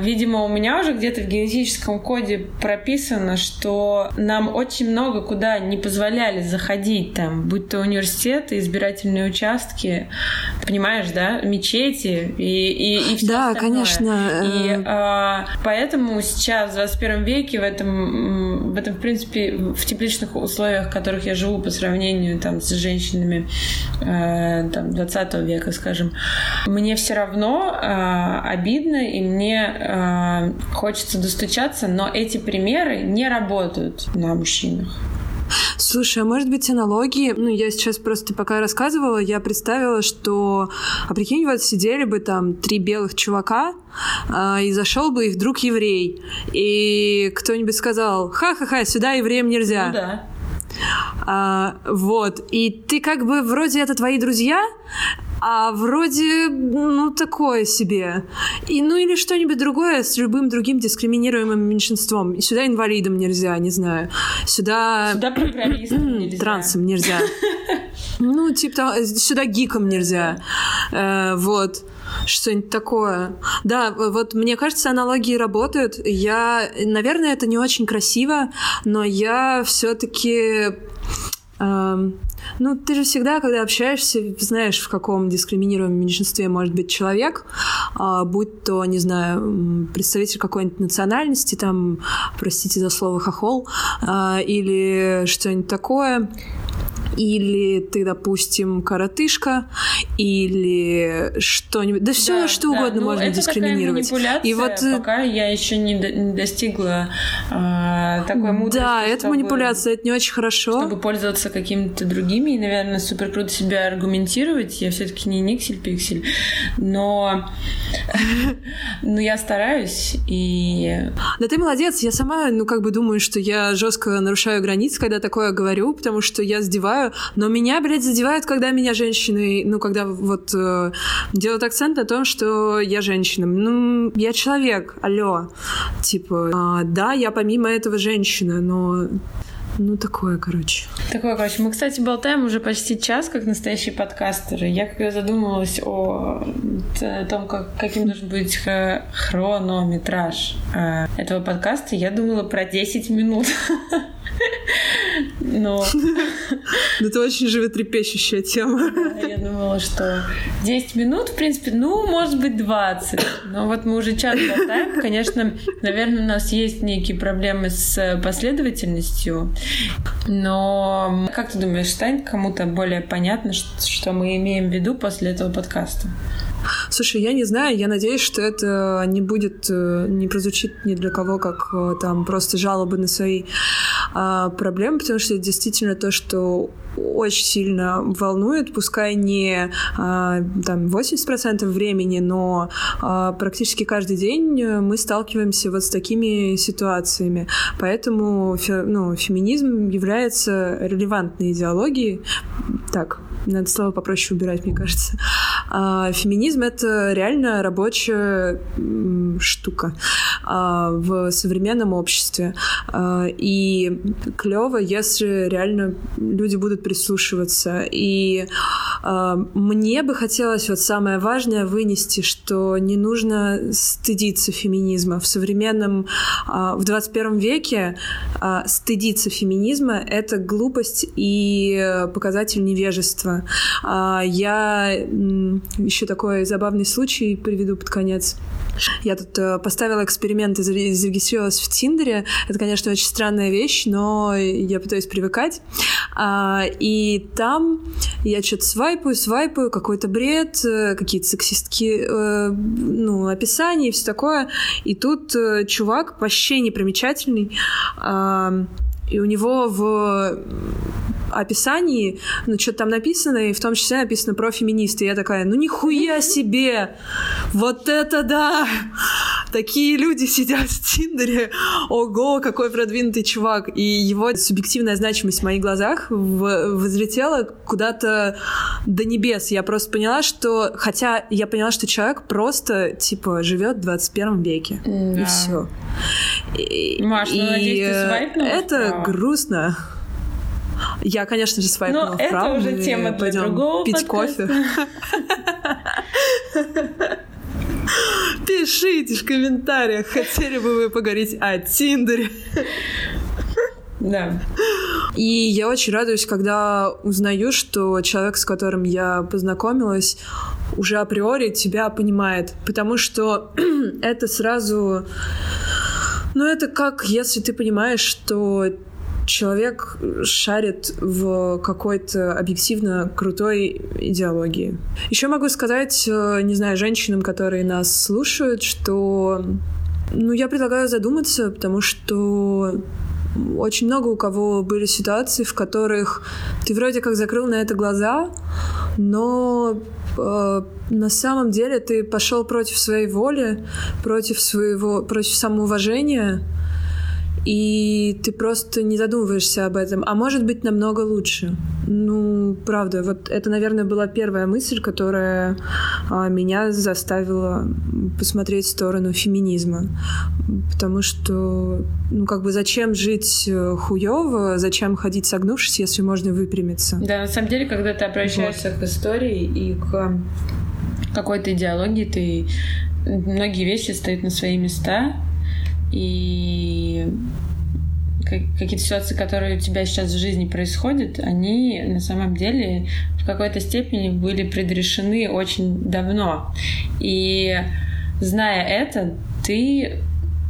видимо, у меня уже где-то в генетическом коде прописано, что нам очень много куда не позволяли заходить, там, будь то университеты, избирательные участки, ты понимаешь, да, мечети и, и, и все да, остальное. Конечно. И а, поэтому сейчас, в двадцать первом веке, в этом, в этом, в принципе, в тепличных условиях, в которых я живу по сравнению там, с женщинами там, двадцатого века, скажем, мне все равно а, обидно, и мне Мне э, хочется достучаться, но эти примеры не работают на мужчинах. Слушай, а может быть аналогии? Ну, я сейчас просто пока рассказывала, я представила, что, а прикинь, вот сидели бы там три белых чувака, э, и зашел бы их друг еврей, и кто-нибудь сказал: «Ха-ха-ха, сюда евреям нельзя». Ну да. А, вот, и ты как бы вроде это твои друзья, а вроде, ну, такое себе. И, ну, или что-нибудь другое с любым другим дискриминируемым меньшинством. И сюда инвалидам нельзя, не знаю. Сюда... Сюда программистам нельзя. Трансам нельзя. Ну, типа, сюда гикам нельзя. Вот. Что-нибудь такое. Да, вот мне кажется, аналогии работают. Я... Наверное, это не очень красиво, но я все-таки... Ну, ты же всегда, когда общаешься, знаешь, в каком дискриминируемом меньшинстве может быть человек, будь то, не знаю, представитель какой-нибудь национальности, там, простите за слово, хохол, или что-нибудь такое, или ты, допустим, коротышка, или что-нибудь, да все, да, что да, угодно ну, можно это дискриминировать. Такая манипуляция, и вот... пока я еще не, до, не достигла э, такой мудрости. Да, это чтобы, манипуляция, это не очень хорошо. Чтобы пользоваться какими-то другими, и, наверное, супер круто себя аргументировать. Я все-таки не никсель-пиксель, но я стараюсь. Да ты молодец, я сама, ну, как бы думаю, что я жестко нарушаю границы, когда такое говорю, потому что я задеваю. Но меня, блядь, задевают, когда меня женщины, ну, когда вот э, делают акцент на том, что я женщина. Ну, я человек, алло. Типа, э, да, я помимо этого женщина, но... Ну, такое, короче. Такое, короче. Мы, кстати, болтаем уже почти час, как настоящие подкастеры. Я когда задумалась о том, как, каким должен быть хронометраж этого подкаста, я думала про десять минут. Но... Ну, это очень животрепещущая тема. Я думала, что десять минут, в принципе, ну, может быть, двадцать. Но вот мы уже час болтаем. Конечно, наверное, у нас есть некие проблемы с последовательностью. Но как ты думаешь, станет кому-то более понятно, что мы имеем в виду после этого подкаста? Слушай, я не знаю, я надеюсь, что это не будет, не прозвучит ни для кого, как там просто жалобы на свои а, проблемы, потому что это действительно то, что очень сильно волнует, пускай не а, там, восемьдесят процентов времени, но а, практически каждый день мы сталкиваемся вот с такими ситуациями. Поэтому фе, ну, феминизм является релевантной идеологией. Так, надо слова попроще убирать, мне кажется. А, феминизм — это реально рабочая штука а, в современном обществе. А, и клево, если реально люди будут прислушиваться. И э, мне бы хотелось вот самое важное вынести, что не нужно стыдиться феминизма. В современном, э, в двадцать первом веке э, стыдиться феминизма — это глупость и показатель невежества. Э, я э, еще такой забавный случай приведу под конец. Я тут э, поставила эксперимент и зарегистрировалась в Тиндере. Это, конечно, очень странная вещь, но я пытаюсь привыкать. Э, и там я что-то свайпаю, свайпаю, какой-то бред, какие-то сексистские э, ну, описания и все такое. И тут э, чувак вообще непримечательный, э, и у него в описании, ну, что-то там написано, и в том числе написано про феминисты. Я такая, ну нихуя себе! Вот это да! Такие люди сидят в Тиндере. Ого, какой продвинутый чувак. И его субъективная значимость в моих глазах возлетела куда-то до небес. Я просто поняла, что... Хотя я поняла, что человек просто, типа, живет в двадцать первом веке. Mm. И все. И, Маш, ну, надеюсь, ты свайпнула? Это а. грустно. Я, конечно же, свайпнула вправо. Но это уже тема для другого пить подкаста. Кофе. Пишите в комментариях, хотели бы вы поговорить о Тиндере. Да. И я очень радуюсь, когда узнаю, что человек, с которым я познакомилась, уже априори тебя понимает. Потому что это сразу... Ну, это как, если ты понимаешь, что... человек шарит в какой-то объективно крутой идеологии. Еще могу сказать, не знаю, женщинам, которые нас слушают, что, ну, я предлагаю задуматься, потому что очень много у кого были ситуации, в которых ты вроде как закрыл на это глаза, но э, на самом деле ты пошел против своей воли, против своего, против самоуважения. И ты просто не задумываешься об этом. А может быть, намного лучше. Ну, правда, вот это, наверное, была первая мысль, которая а, меня заставила посмотреть в сторону феминизма. Потому что, ну, как бы, зачем жить хуёво, зачем ходить согнувшись, если можно выпрямиться? Да, на самом деле, когда ты обращаешься вот к истории и к какой-то идеологии, ты... многие вещи стоят на свои места. И какие-то ситуации, которые у тебя сейчас в жизни происходят, они на самом деле в какой-то степени были предрешены очень давно. И зная это, ты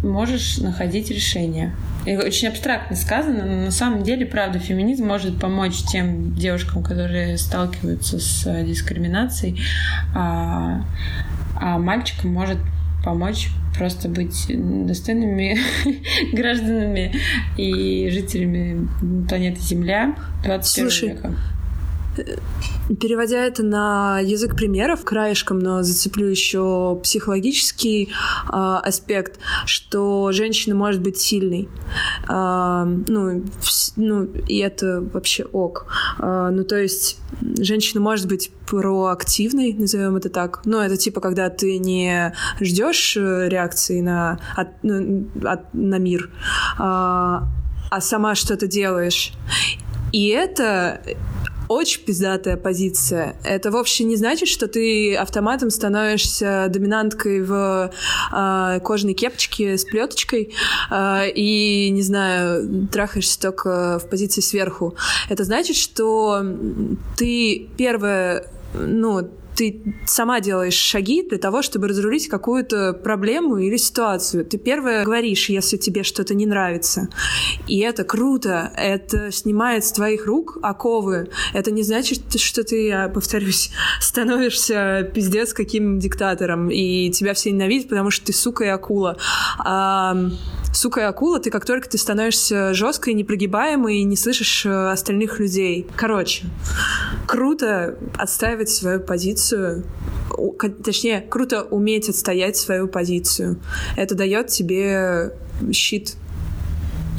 можешь находить решение. И очень абстрактно сказано, но на самом деле, правда, феминизм может помочь тем девушкам, которые сталкиваются с дискриминацией, а, а мальчикам может помочь просто быть достойными гражданами и жителями планеты Земля двадцать первого века. Переводя это на язык примеров краешком, но зацеплю еще психологический э, аспект, что женщина может быть сильной. Э, ну, в, ну, и это вообще ок. Э, ну, то есть женщина может быть проактивной, назовем это так. Но это типа, когда ты не ждешь реакции на, от, от, на мир, э, а сама что-то делаешь. И это... очень пиздатая позиция. Это вообще не значит, что ты автоматом становишься доминанткой в э, кожаной кепочке с плеточкой э, и, не знаю, трахаешься только в позиции сверху. Это значит, что ты первая, ну, ты сама делаешь шаги для того, чтобы разрулить какую-то проблему или ситуацию. Ты первое говоришь, если тебе что-то не нравится. И это круто, это снимает с твоих рук оковы. Это не значит, что ты, я повторюсь, становишься пиздец каким диктатором, и тебя все ненавидят, потому что ты сука и акула. А, сука и акула, ты как только ты становишься жесткой, непрогибаемой и не слышишь остальных людей. Короче, круто отстаивать свою позицию, точнее, круто уметь отстоять свою позицию. Это дает тебе щит.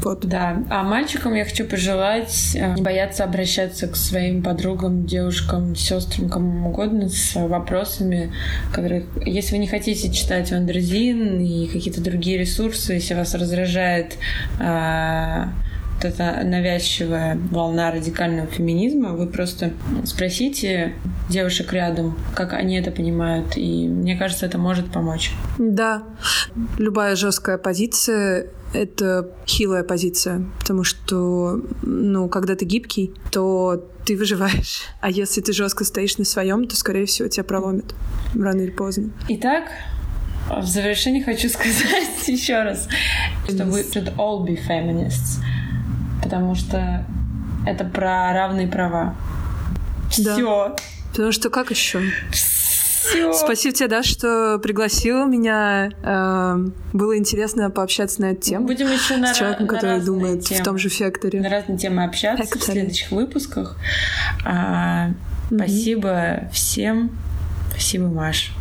Вот. Да, а мальчикам я хочу пожелать не бояться обращаться к своим подругам, девушкам, сестрам, кому угодно с вопросами, которые, если вы не хотите читать Wonderzine и какие-то другие ресурсы, если вас раздражает э, вот эта навязчивая волна радикального феминизма, вы просто спросите девушек рядом, как они это понимают, и мне кажется, это может помочь. Да, любая жесткая позиция — это хилая позиция, потому что, ну, когда ты гибкий, то ты выживаешь. А если ты жестко стоишь на своем, то, скорее всего, тебя проломят рано или поздно. Итак, в завершение хочу сказать еще раз, что we should all be feminists, потому что это про равные права. Да. Все. Потому что как еще? Всё. Спасибо тебе, Даша, что пригласила меня. Было интересно пообщаться на эту тему. Будем еще на, с человеком, на который думает темы. В том же фекторе. На разные темы общаться Фектор. в следующих выпусках. А, mm-hmm. Спасибо всем. Спасибо, Маш.